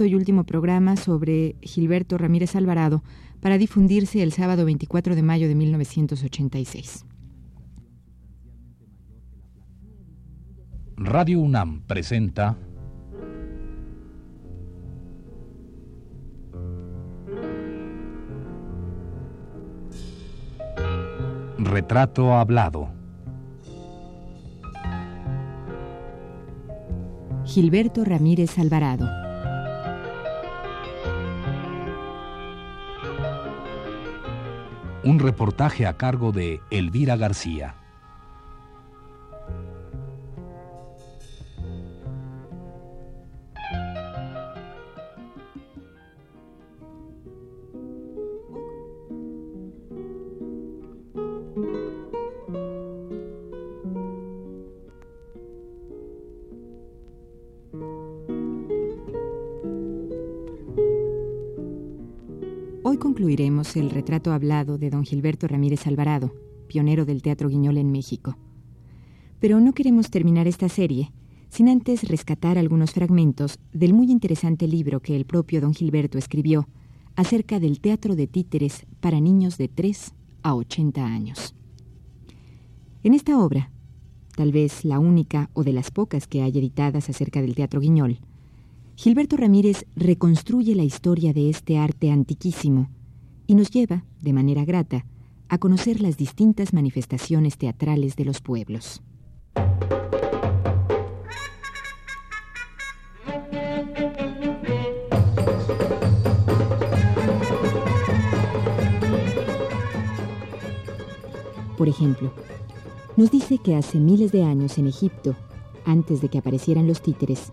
sexto y último programa sobre Gilberto Ramírez Alvarado para difundirse el sábado 24 de mayo de 1986. Radio UNAM presenta Retrato hablado. Gilberto Ramírez Alvarado. Un reportaje a cargo de Elvira García. Concluiremos el retrato hablado de don Gilberto Ramírez Alvarado, pionero del teatro Guignol en México. Pero no queremos terminar esta serie sin antes rescatar algunos fragmentos del muy interesante libro que el propio don Gilberto escribió acerca del teatro de títeres para niños de 3 a 80 años. En esta obra, tal vez la única o de las pocas que hay editadas acerca del teatro Guignol, Gilberto Ramírez reconstruye la historia de este arte antiquísimo y nos lleva, de manera grata, a conocer las distintas manifestaciones teatrales de los pueblos. Por ejemplo, nos dice que hace miles de años en Egipto, antes de que aparecieran los títeres,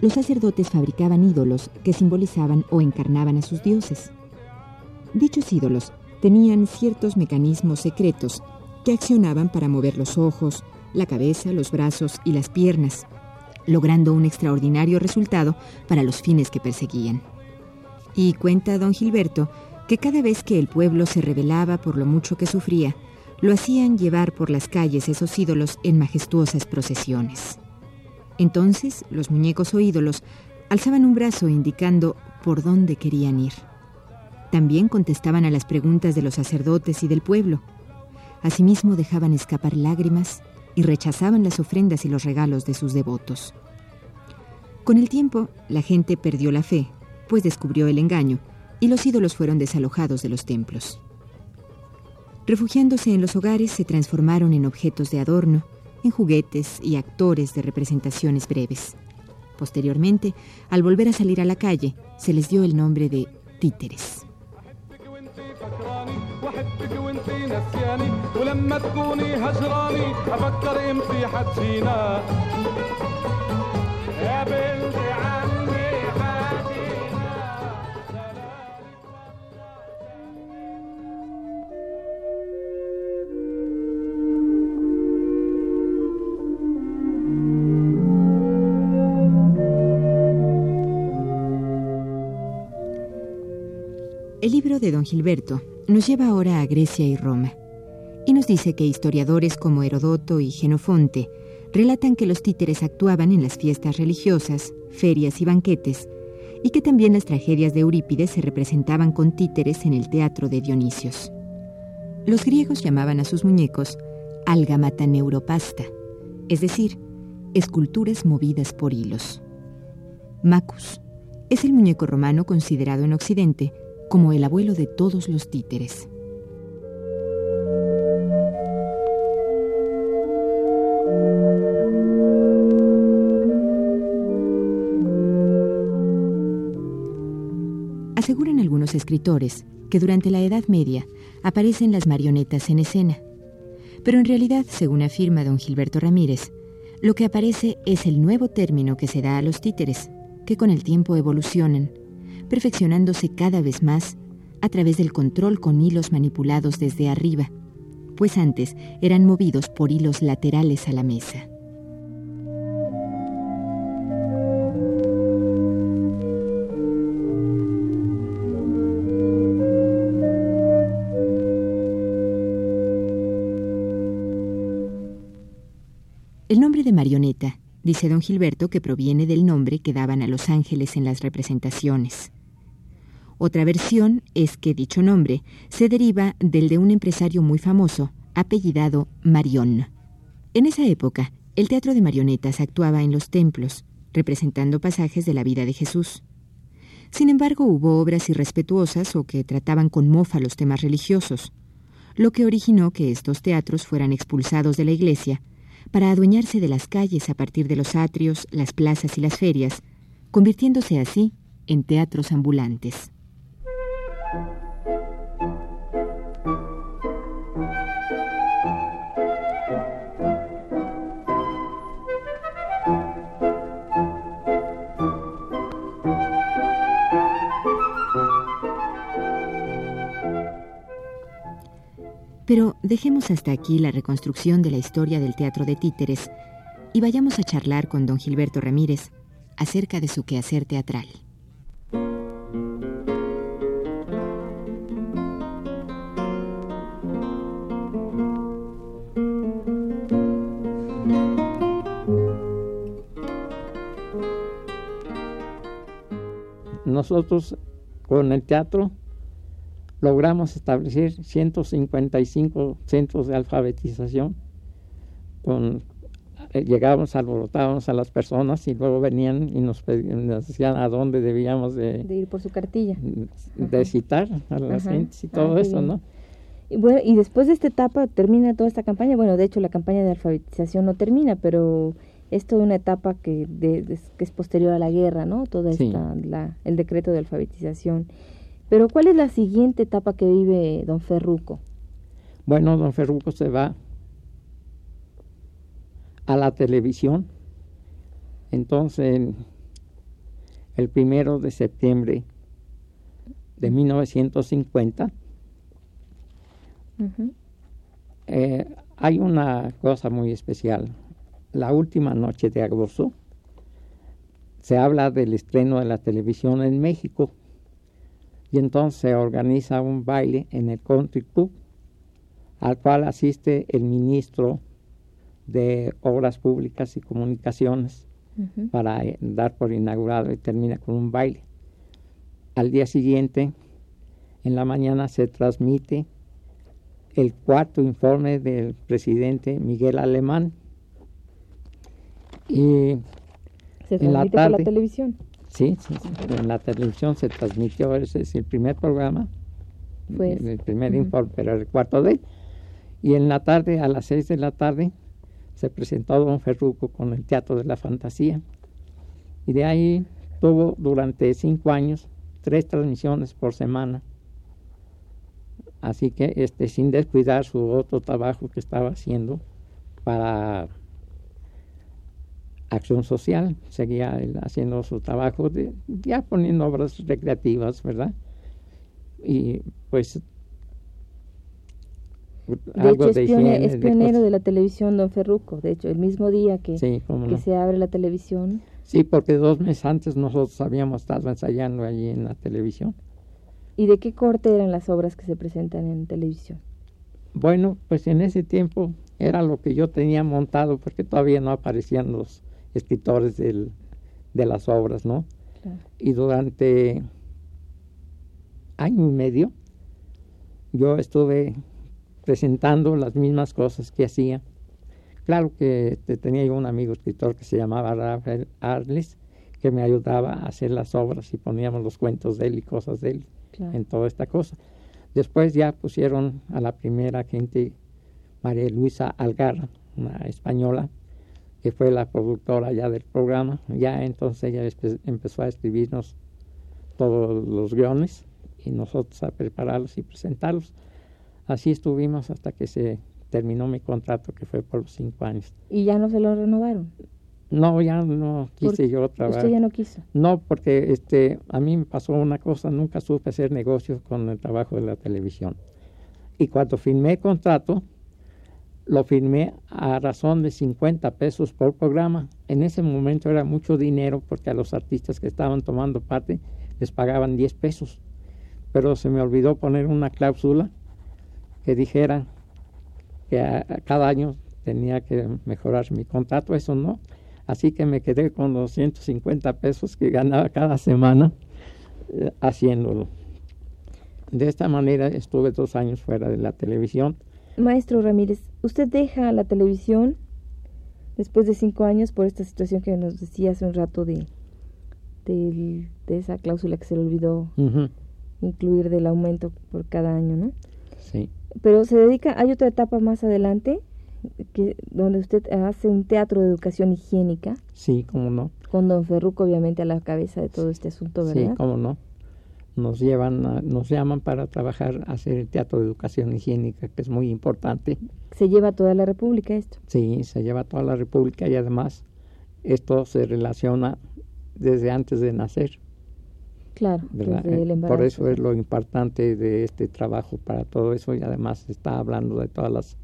los sacerdotes fabricaban ídolos que simbolizaban o encarnaban a sus dioses. Dichos ídolos tenían ciertos mecanismos secretos que accionaban para mover los ojos, la cabeza, los brazos y las piernas, logrando un extraordinario resultado para los fines que perseguían. Y cuenta don Gilberto que cada vez que el pueblo se rebelaba por lo mucho que sufría, lo hacían llevar por las calles esos ídolos en majestuosas procesiones. Entonces, los muñecos o ídolos alzaban un brazo indicando por dónde querían ir. También contestaban a las preguntas de los sacerdotes y del pueblo. Asimismo, dejaban escapar lágrimas y rechazaban las ofrendas y los regalos de sus devotos. Con el tiempo, la gente perdió la fe, pues descubrió el engaño, y los ídolos fueron desalojados de los templos. Refugiándose en los hogares, se transformaron en objetos de adorno, en juguetes y actores de representaciones breves. Posteriormente, al volver a salir a la calle, se les dio el nombre de títeres. El libro de don Gilberto nos lleva ahora a Grecia y Roma y nos dice que historiadores como Herodoto y Jenofonte relatan que los títeres actuaban en las fiestas religiosas, ferias y banquetes, y que también las tragedias de Eurípides se representaban con títeres en el Teatro de Dionisios. Los griegos llamaban a sus muñecos algamata neuropasta, es decir, esculturas movidas por hilos. Macus es el muñeco romano considerado en Occidente como el abuelo de todos los títeres. Aseguran algunos escritores que durante la Edad Media aparecen las marionetas en escena, pero en realidad, según afirma don Gilberto Ramírez, lo que aparece es el nuevo término que se da a los títeres, que con el tiempo evolucionan, perfeccionándose cada vez más a través del control con hilos manipulados desde arriba, pues antes eran movidos por hilos laterales a la mesa. El nombre de marioneta Dice don Gilberto que proviene del nombre que daban a los ángeles en las representaciones. Otra versión es que dicho nombre se deriva del de un empresario muy famoso, apellidado Marión. En esa época, el teatro de marionetas actuaba en los templos, representando pasajes de la vida de Jesús. Sin embargo, hubo obras irrespetuosas o que trataban con mofa los temas religiosos, lo que originó que estos teatros fueran expulsados de la iglesia, para adueñarse de las calles a partir de los atrios, las plazas y las ferias, convirtiéndose así en teatros ambulantes. Pero dejemos hasta aquí la reconstrucción de la historia del teatro de títeres y vayamos a charlar con don Gilberto Ramírez acerca de su quehacer teatral. Nosotros con el teatro logramos establecer 155 centros de alfabetización. Llegábamos, alborotábamos a las personas y luego venían y nos decían a dónde debíamos de ir por su cartilla. De citar a las gentes y todo eso, ¿no? Y bueno, y después de esta etapa termina toda esta campaña. Bueno, de hecho la campaña de alfabetización no termina, pero es toda una etapa que es posterior a la guerra, ¿no? Toda esta, sí, el decreto de alfabetización. Pero ¿cuál es la siguiente etapa que vive don Ferruco? Bueno, don Ferruco se va a la televisión. Entonces, el 1 de septiembre de 1950, hay una cosa muy especial. La última noche de agosto se habla del estreno de la televisión en México. Y entonces se organiza un baile en el Country Club, al cual asiste el ministro de Obras Públicas y Comunicaciones para dar por inaugurado, y termina con un baile. Al día siguiente, en la mañana, se transmite el 4º informe del presidente Miguel Alemán. Y se transmite en la tarde, por la televisión. Sí, en la televisión se transmitió, es el primer programa, pues, el primer informe, pero el 4º de él. Y en la tarde, a las 6 de la tarde, se presentó don Ferruco con el Teatro de la Fantasía. Y de ahí tuvo durante 5 años 3 transmisiones por semana. Así que sin descuidar su otro trabajo que estaba haciendo para Acción Social, seguía haciendo su trabajo, ya poniendo obras recreativas, ¿verdad? Y pues de algo hecho es pionero de la televisión don Ferruco. De hecho, el mismo día que se abre la televisión. Sí, porque 2 meses antes nosotros habíamos estado ensayando allí en la televisión. ¿Y de qué corte eran las obras que se presentan en televisión? Bueno, pues en ese tiempo era lo que yo tenía montado, porque todavía no aparecían los escritores de las obras, ¿no? Claro. Y durante 1.5 años yo estuve presentando las mismas cosas que hacía. Claro que tenía yo un amigo escritor que se llamaba Rafael Arles, que me ayudaba a hacer las obras y poníamos los cuentos de él y cosas de él, claro, en toda esta cosa. Después ya pusieron a la primera gente, María Luisa Algarra, una española, que fue la productora ya del programa. Ya entonces ella empezó a escribirnos todos los guiones y nosotros a prepararlos y presentarlos. Así estuvimos hasta que se terminó mi contrato, que fue por los 5 años. ¿Y ya no se lo renovaron? No, ya no quise yo trabajar. ¿Usted ya no quiso? No, porque a mí me pasó una cosa, nunca supe hacer negocios con el trabajo de la televisión. Y cuando firmé el contrato, lo firmé a razón de 50 pesos por programa. En ese momento era mucho dinero, porque a los artistas que estaban tomando parte les pagaban 10 pesos. Pero se me olvidó poner una cláusula que dijera que cada año tenía que mejorar mi contrato. Eso no. Así que me quedé con los 150 pesos que ganaba cada semana haciéndolo. De esta manera estuve 2 años fuera de la televisión. Maestro Ramírez, ¿usted deja la televisión después de 5 años por esta situación que nos decía hace un rato de esa cláusula que se le olvidó incluir del aumento por cada año, ¿no? Sí. Pero se dedica, hay otra etapa más adelante que donde usted hace un teatro de educación higiénica. Sí, cómo no. Con don Ferruco, obviamente, a la cabeza de todo este asunto, ¿verdad? Sí, cómo no. Nos llaman para trabajar, hacer el teatro de educación higiénica, que es muy importante. ¿Se lleva toda la República esto? Sí, se lleva toda la República, y además esto se relaciona desde antes de nacer. Claro, desde el embarazo. Por eso es lo importante de este trabajo para todo eso, y además se está hablando de todas las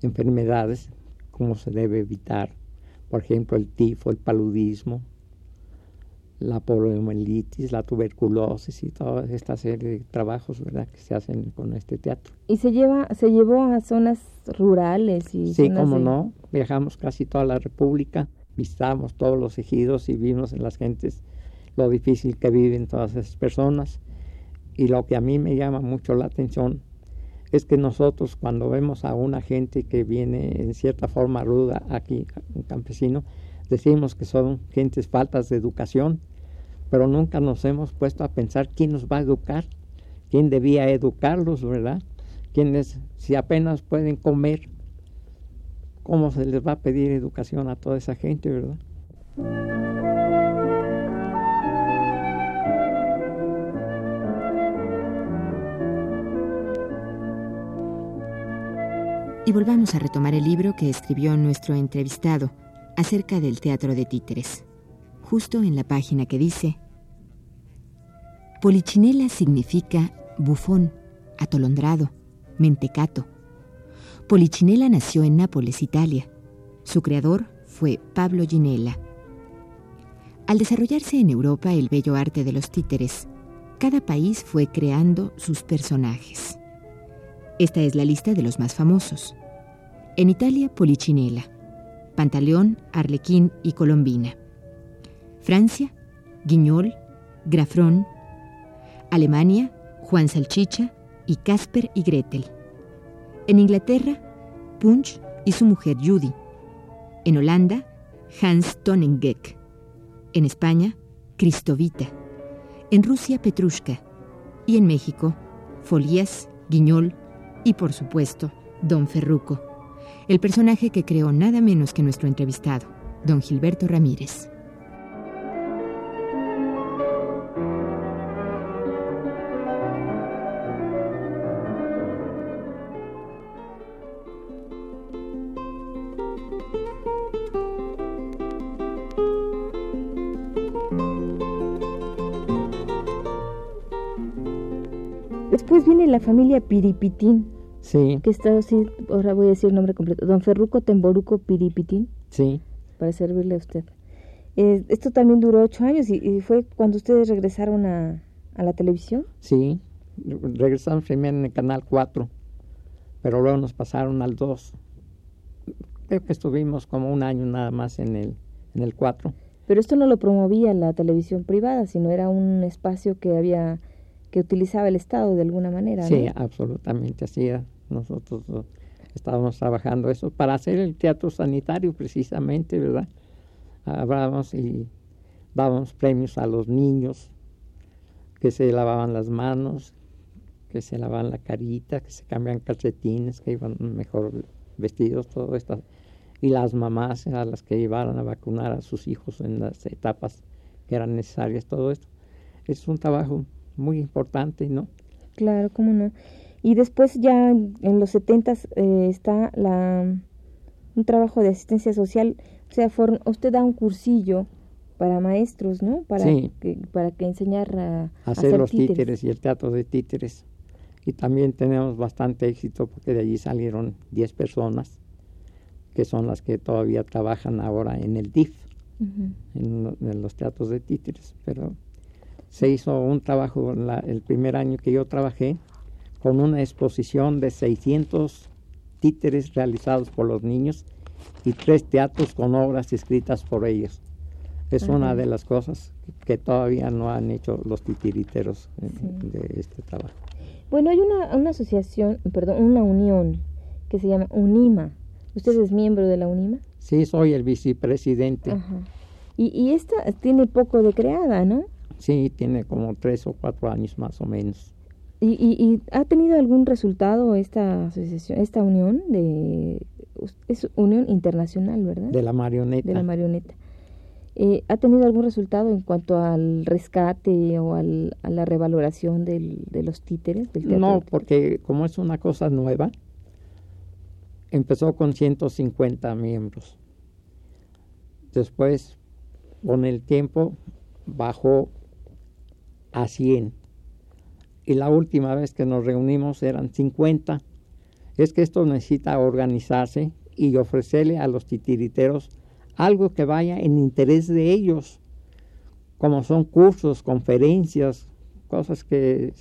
enfermedades, cómo se debe evitar. Por ejemplo, el tifo, el paludismo, la poliomielitis, la tuberculosis y toda esta serie de trabajos, ¿verdad?, que se hacen con este teatro. ¿Y se llevó a zonas rurales? Y sí, cómo no. Viajamos casi toda la República, visitamos todos los ejidos y vimos en las gentes lo difícil que viven todas esas personas. Y lo que a mí me llama mucho la atención es que nosotros, cuando vemos a una gente que viene en cierta forma ruda aquí, un campesino, decimos que son gentes faltas de educación, pero nunca nos hemos puesto a pensar quién nos va a educar, quién debía educarlos, ¿verdad? Quienes, si apenas pueden comer, ¿cómo se les va a pedir educación a toda esa gente, verdad? Y volvamos a retomar el libro que escribió nuestro entrevistado acerca del teatro de títeres, justo en la página que dice: Polichinela significa bufón, atolondrado, mentecato. Polichinela nació en Nápoles, Italia. Su creador fue Pablo Ginela. Al desarrollarse en Europa el bello arte de los títeres, cada país fue creando sus personajes. Esta es la lista de los más famosos. En Italia, Polichinela; Pantaleón, Arlequín y Colombina. Francia, Guignol, Grafrón. Alemania, Juan Salchicha y Casper y Gretel. En Inglaterra, Punch y su mujer Judy. En Holanda, Hans Tonnengeck. En España, Cristovita. En Rusia, Petrushka. Y en México, Folías, Guignol y, por supuesto, don Ferruco, el personaje que creó nada menos que nuestro entrevistado, don Gilberto Ramírez. Después viene la familia Piripitín. Sí. Que está así, ahora voy a decir el nombre completo. Don Ferruco Temboruco Piripitín. Sí. Para servirle a usted. Esto también duró 8 años y fue cuando ustedes regresaron a la televisión. Sí, regresamos primero en el Canal 4, pero luego nos pasaron al 2. Creo que estuvimos como 1 año nada más en el 4. Pero esto no lo promovía la televisión privada, sino era un espacio que utilizaba el Estado de alguna manera. Sí, ¿no? Absolutamente así era. Nosotros estábamos trabajando eso para hacer el teatro sanitario, precisamente, ¿verdad? Hablábamos y dábamos premios a los niños que se lavaban las manos, que se lavaban la carita, que se cambiaban calcetines, que iban mejor vestidos, todo esto. Y las mamás a las que llevaron a vacunar a sus hijos en las etapas que eran necesarias, todo esto. Es un trabajo muy importante, ¿no? Claro, cómo no. Y después ya en los 70s está un trabajo de asistencia social, o sea, usted da un cursillo para maestros, ¿no? Para que enseñar a hacer los títeres y el teatro de títeres. Y también tenemos bastante éxito porque de allí salieron 10 personas que son las que todavía trabajan ahora en el DIF, en los teatros de títeres. Pero se hizo un trabajo el primer año que yo trabajé, con una exposición de 600 títeres realizados por los niños y 3 teatros con obras escritas por ellos. Es una de las cosas que todavía no han hecho los titiriteros de este trabajo. Bueno, hay una asociación, perdón, una unión que se llama UNIMA. ¿Usted es miembro de la UNIMA? Sí, soy el vicepresidente. Ajá. Y esta tiene poco de creada, ¿no? Sí, tiene como 3 o 4 años más o menos. ¿Y ha tenido algún resultado esta asociación, esta unión de... Es unión internacional, ¿verdad? De la marioneta. De la marioneta. ¿Ha tenido algún resultado en cuanto al rescate o a la revaloración de los títeres? Del teatro no, porque como es una cosa nueva, empezó con 150 miembros. Después, con el tiempo, bajó a 100. Y la última vez que nos reunimos eran 50. Es que esto necesita organizarse y ofrecerle a los titiriteros algo que vaya en interés de ellos, como son cursos, conferencias, cosas que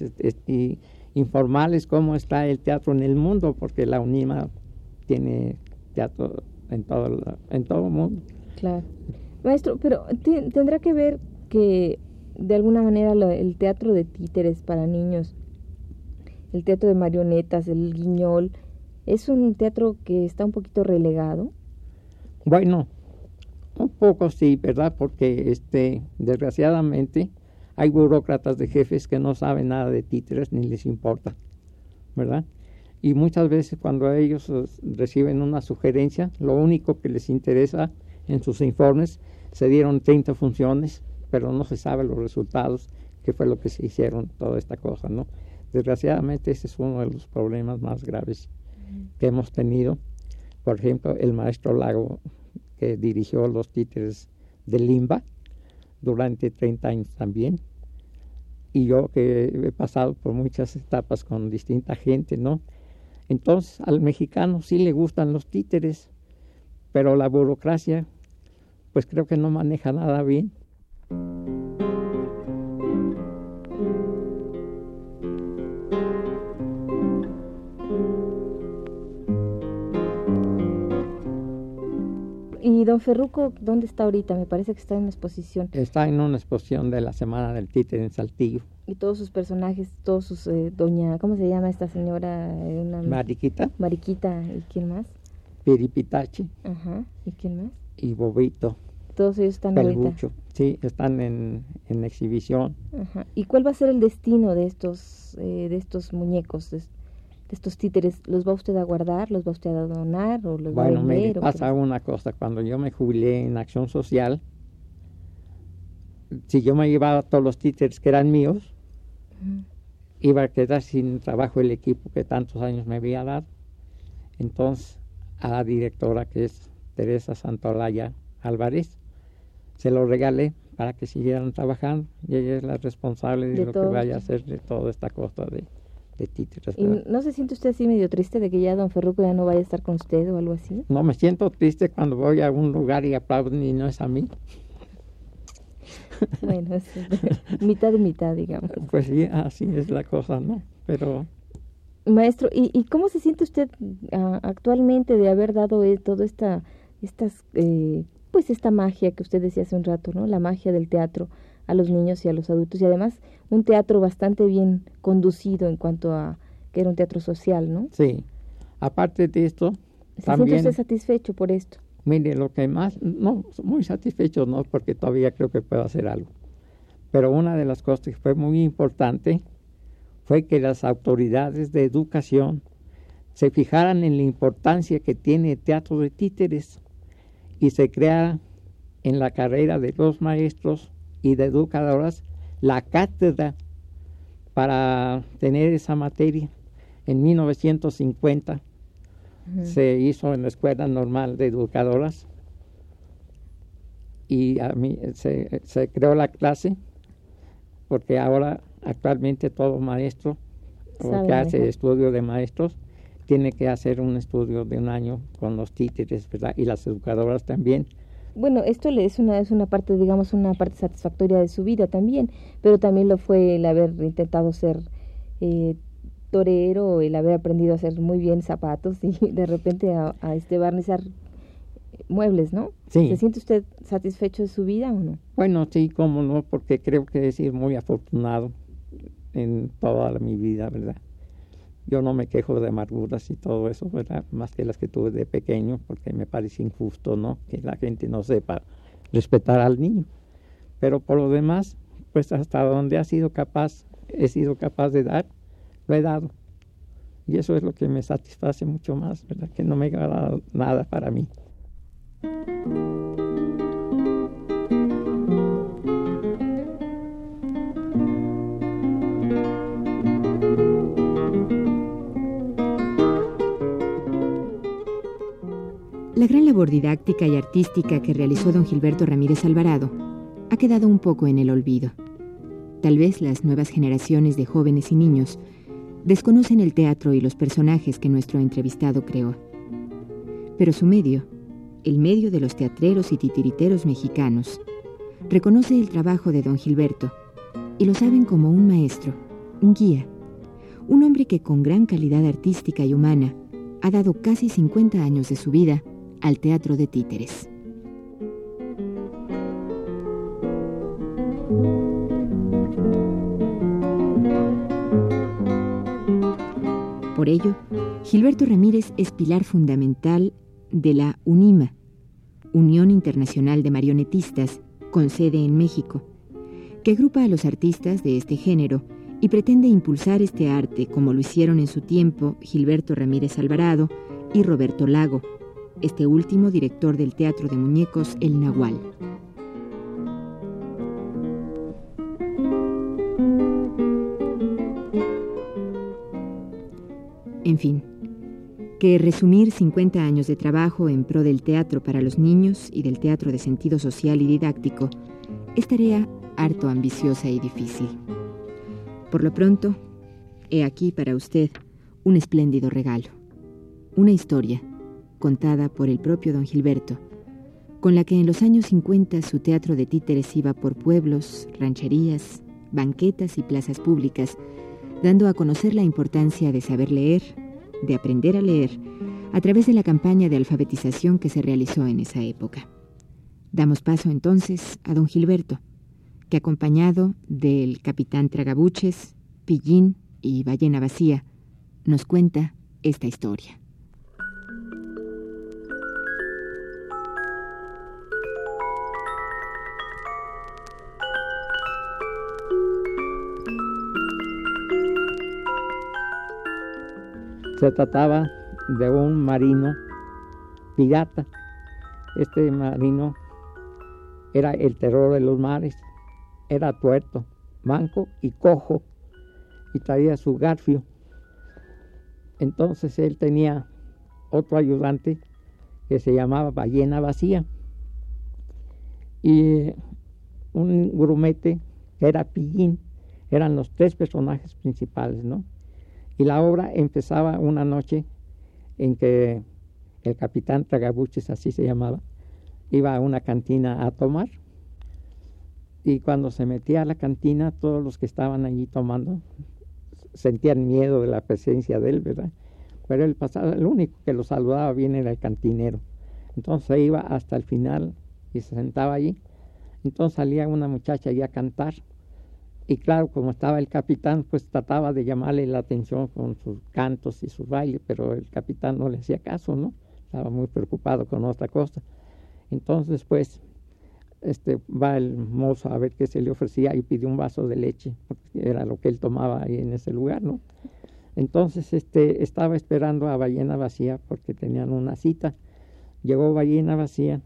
informales, cómo está el teatro en el mundo, porque la UNIMA tiene teatro en todo el mundo. Claro. Maestro, pero tendrá que ver que de alguna manera el teatro de títeres para niños, el teatro de marionetas, el Guignol, ¿es un teatro que está un poquito relegado? Bueno, un poco sí, ¿verdad? Porque desgraciadamente hay burócratas de jefes que no saben nada de títeres ni les importa, ¿verdad? Y muchas veces cuando ellos reciben una sugerencia, lo único que les interesa en sus informes, se dieron 30 funciones, pero no se sabe los resultados, qué fue lo que se hicieron, toda esta cosa, ¿no? Desgraciadamente ese es uno de los problemas más graves que hemos tenido. Por ejemplo, el maestro Lago, que dirigió los títeres de Limba durante 30 años también, y yo que he pasado por muchas etapas con distinta gente, ¿no? Entonces, al mexicano sí le gustan los títeres, pero la burocracia, pues creo que no maneja nada bien. Y don Ferruco, ¿dónde está ahorita? Me parece que está en una exposición. Está en una exposición de la Semana del Títere en Saltillo. Y todos sus personajes, todos sus... doña, ¿cómo se llama esta señora? Mariquita. Mariquita, ¿y quién más? Piripitachi. Ajá, ¿y quién más? Y Bobito. Todos ellos están Pelbucho. Ahorita. Sí, están en exhibición. Ajá. ¿Y cuál va a ser el destino de estos muñecos, estos títeres? ¿Los va usted a guardar, los va usted a donar o los va a vender? Bueno, me pasa una cosa. Cuando yo me jubilé en Acción Social, si yo me llevaba todos los títeres que eran míos, iba a quedar sin trabajo el equipo que tantos años me había dado. Entonces, a la directora, que es Teresa Santolaya Álvarez, se lo regalé para que siguieran trabajando, y ella es la responsable de lo que vaya a hacer de toda esta cosa de títeres. ¿Y no se siente usted así medio triste de que ya don Ferruco ya no vaya a estar con usted o algo así? No, me siento triste cuando voy a algún lugar y aplauden y no es a mí. Bueno, es mitad y mitad, digamos. Pues sí, así es la cosa, ¿no? Pero... Maestro, ¿y cómo se siente usted actualmente de haber dado todo esta magia que usted decía hace un rato, ¿no? La magia del teatro a los niños y a los adultos, y además un teatro bastante bien conducido en cuanto a que era un teatro social, ¿no? Sí. Aparte de esto, también... ¿Se siente usted satisfecho por esto? Mire, lo que más... No, muy satisfecho no, porque todavía creo que puedo hacer algo. Pero una de las cosas que fue muy importante fue que las autoridades de educación se fijaran en la importancia que tiene el teatro de títeres y se creara en la carrera de los maestros y de educadoras la cátedra para tener esa materia. En 1950 se hizo en la Escuela Normal de Educadoras y a mí se creó la clase, porque ahora actualmente todo maestro que hace estudio de maestros tiene que hacer un estudio de un año con los títeres, ¿verdad? Y las educadoras también. Bueno, esto es una parte, digamos, una parte satisfactoria de su vida también, pero también lo fue el haber intentado ser torero, el haber aprendido a hacer muy bien zapatos y de repente a barnizar muebles, ¿no? Sí. ¿Se siente usted satisfecho de su vida o no? Bueno, sí, cómo no, porque creo que he sido muy afortunado en toda mi vida, ¿verdad? Yo no me quejo de amarguras y todo eso, ¿verdad? Más que las que tuve de pequeño, porque me parece injusto, ¿no? Que la gente no sepa respetar al niño. Pero por lo demás, pues hasta donde he sido capaz de dar, lo he dado. Y eso es lo que me satisface mucho más, ¿verdad? Que no me ha dado nada para mí. La gran labor didáctica y artística que realizó don Gilberto Ramírez Alvarado ha quedado un poco en el olvido. Tal vez las nuevas generaciones de jóvenes y niños desconocen el teatro y los personajes que nuestro entrevistado creó. Pero su medio, el medio de los teatreros y titiriteros mexicanos, reconoce el trabajo de don Gilberto y lo saben como un maestro, un guía, un hombre que con gran calidad artística y humana ha dado casi 50 años de su vida al teatro de títeres. Por ello, Gilberto Ramírez es pilar fundamental de la UNIMA, Unión Internacional de Marionetistas, con sede en México, que agrupa a los artistas de este género y pretende impulsar este arte como lo hicieron en su tiempo Gilberto Ramírez Alvarado y Roberto Lago, este último director del teatro de muñecos El Nahual. En fin, que resumir 50 años de trabajo en pro del teatro para los niños y del teatro de sentido social y didáctico es tarea harto ambiciosa y difícil. Por lo pronto, he aquí para usted un espléndido regalo, una historia contada por el propio don Gilberto, con la que en los años 50 su teatro de títeres iba por pueblos, rancherías, banquetas y plazas públicas, dando a conocer la importancia de saber leer, de aprender a leer, a través de la campaña de alfabetización que se realizó en esa época. Damos paso entonces a don Gilberto, que acompañado del Capitán Tragabuches, Pillín y Ballena Vacía, nos cuenta esta historia. Se trataba de un marino pirata. Este marino era el terror de los mares, era tuerto, manco y cojo, y traía su garfio. Entonces él tenía otro ayudante que se llamaba Ballena Vacía y un grumete que era Pillín. Eran los tres personajes principales, ¿no? Y la obra empezaba una noche en que el Capitán Tragabuches, así se llamaba, iba a una cantina a tomar. Y cuando se metía a la cantina, todos los que estaban allí tomando sentían miedo de la presencia de él, ¿verdad? Pero él pasaba, el único que lo saludaba bien era el cantinero. Entonces iba hasta el final y se sentaba allí. Entonces salía una muchacha allí a cantar. Y claro, como estaba el capitán, pues trataba de llamarle la atención con sus cantos y sus bailes, pero el capitán no le hacía caso, ¿no? Estaba muy preocupado con otra cosa. Entonces, pues, va el mozo a ver qué se le ofrecía y pidió un vaso de leche, porque era lo que él tomaba ahí en ese lugar, ¿no? Entonces, estaba esperando a Ballena Vacía porque tenían una cita. Llegó Ballena Vacía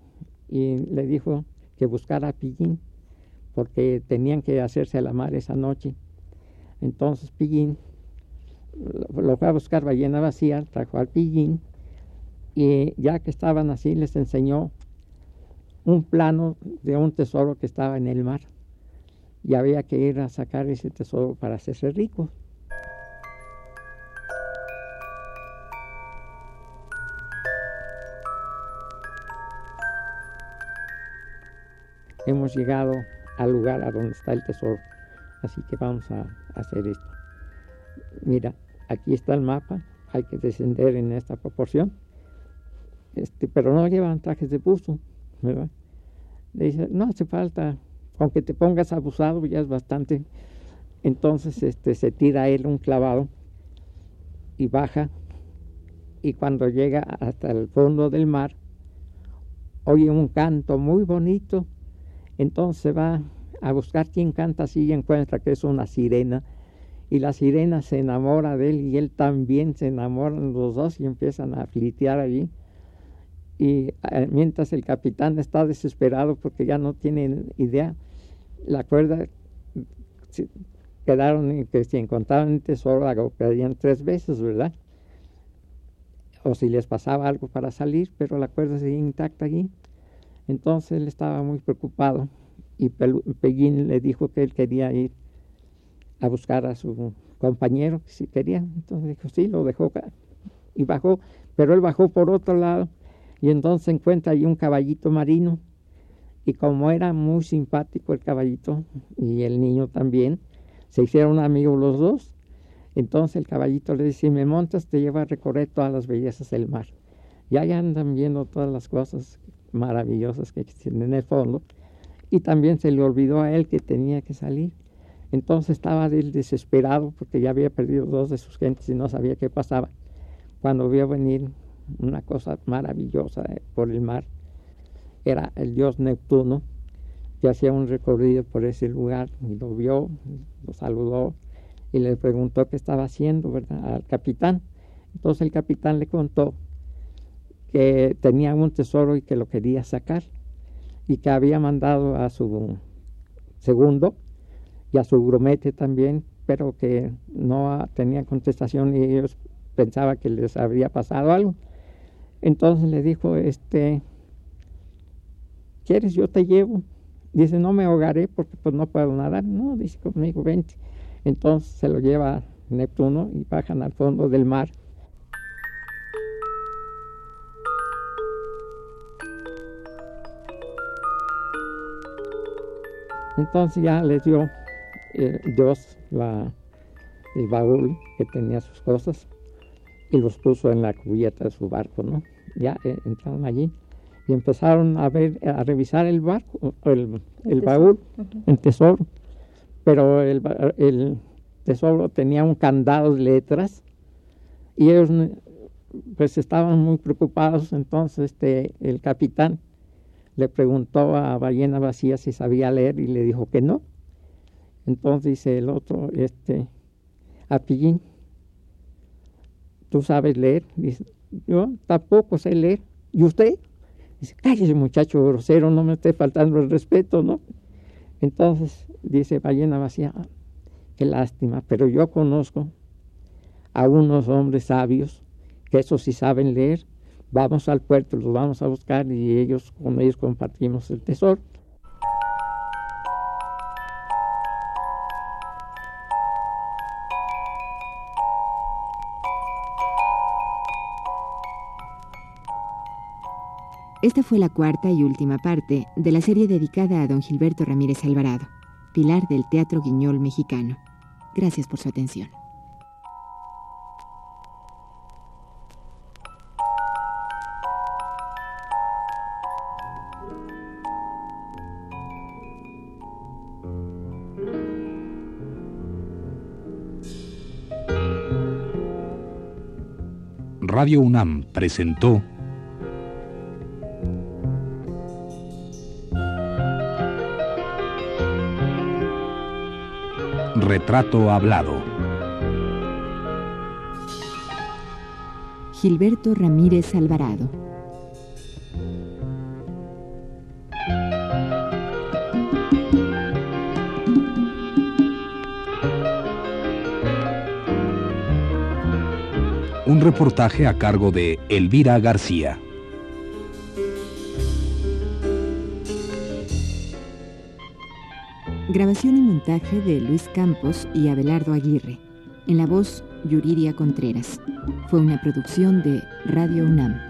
y le dijo que buscara a Pillín, porque tenían que hacerse a la mar esa noche. Entonces Pillín lo fue a buscar Ballena Vacía, trajo al Pillín, y ya que estaban así, les enseñó un plano de un tesoro que estaba en el mar, y había que ir a sacar ese tesoro para hacerse ricos. Hemos llegado al lugar a donde está el tesoro, así que vamos a hacer esto. Mira, aquí está el mapa, hay que descender en esta proporción, pero no llevan trajes de buzo, ¿verdad? Le dice, no hace falta, aunque te pongas abusado ya es bastante. Entonces se tira él un clavado y baja, y cuando llega hasta el fondo del mar, oye un canto muy bonito, entonces va a buscar quién canta así y encuentra que es una sirena, y la sirena se enamora de él y él también se enamoran los dos y empiezan a flirtear allí. Y mientras el capitán está desesperado porque ya no tiene idea, la cuerda quedaron en que si encontraban un tesoro la golpearían 3 veces, ¿verdad? O si les pasaba algo para salir, pero la cuerda seguía intacta allí. Entonces él estaba muy preocupado y Pillín le dijo que él quería ir a buscar a su compañero, si quería. Entonces dijo, sí, lo dejó y bajó, pero él bajó por otro lado y entonces encuentra allí un caballito marino. Y como era muy simpático el caballito y el niño también, se hicieron amigos los dos. Entonces el caballito le dice, si me montas te llevo a recorrer todas las bellezas del mar. Y ahí andan viendo todas las cosas maravillosas que existen en el fondo. Y también se le olvidó a él que tenía que salir. Entonces estaba él desesperado porque ya había perdido 2 de sus gentes y no sabía qué pasaba. Cuando vio venir una cosa maravillosa por el mar, era el dios Neptuno, que hacía un recorrido por ese lugar, y lo vio, lo saludó, y le preguntó qué estaba haciendo, ¿verdad?, al capitán. Entonces el capitán le contó que tenía un tesoro y que lo quería sacar, y que había mandado a su segundo y a su grumete también, pero que no tenía contestación y ellos pensaban que les habría pasado algo. Entonces le dijo, ¿quieres? Yo te llevo. Dice, no me ahogaré porque pues no puedo nadar. No, dice, conmigo, vente. Entonces se lo lleva Neptuno y bajan al fondo del mar. Entonces ya les dio Dios el baúl que tenía sus cosas y los puso en la cubierta de su barco, ¿no? Ya entraron allí. Y empezaron a revisar el barco, el baúl, el tesoro. Pero el tesoro tenía un candado de letras y ellos pues estaban muy preocupados. Entonces el capitán le preguntó a Ballena Vacía si sabía leer y le dijo que no. Entonces dice el otro, a Pillín, ¿tú sabes leer? Dice, yo tampoco sé leer. ¿Y usted? Dice, cállese muchacho grosero, no me esté faltando el respeto, ¿no? Entonces dice Ballena Vacía, qué lástima, pero yo conozco a unos hombres sabios que esos sí saben leer. Vamos al puerto, los vamos a buscar y con ellos compartimos el tesoro. Esta fue la cuarta y última parte de la serie dedicada a don Gilberto Ramírez Alvarado, pilar del Teatro Guignol mexicano. Gracias por su atención. Radio UNAM presentó Retrato hablado. Gilberto Ramírez Alvarado. Un reportaje a cargo de Elvira García. Grabación y montaje de Luis Campos y Abelardo Aguirre. En la voz, Yuriria Contreras. Fue una producción de Radio UNAM.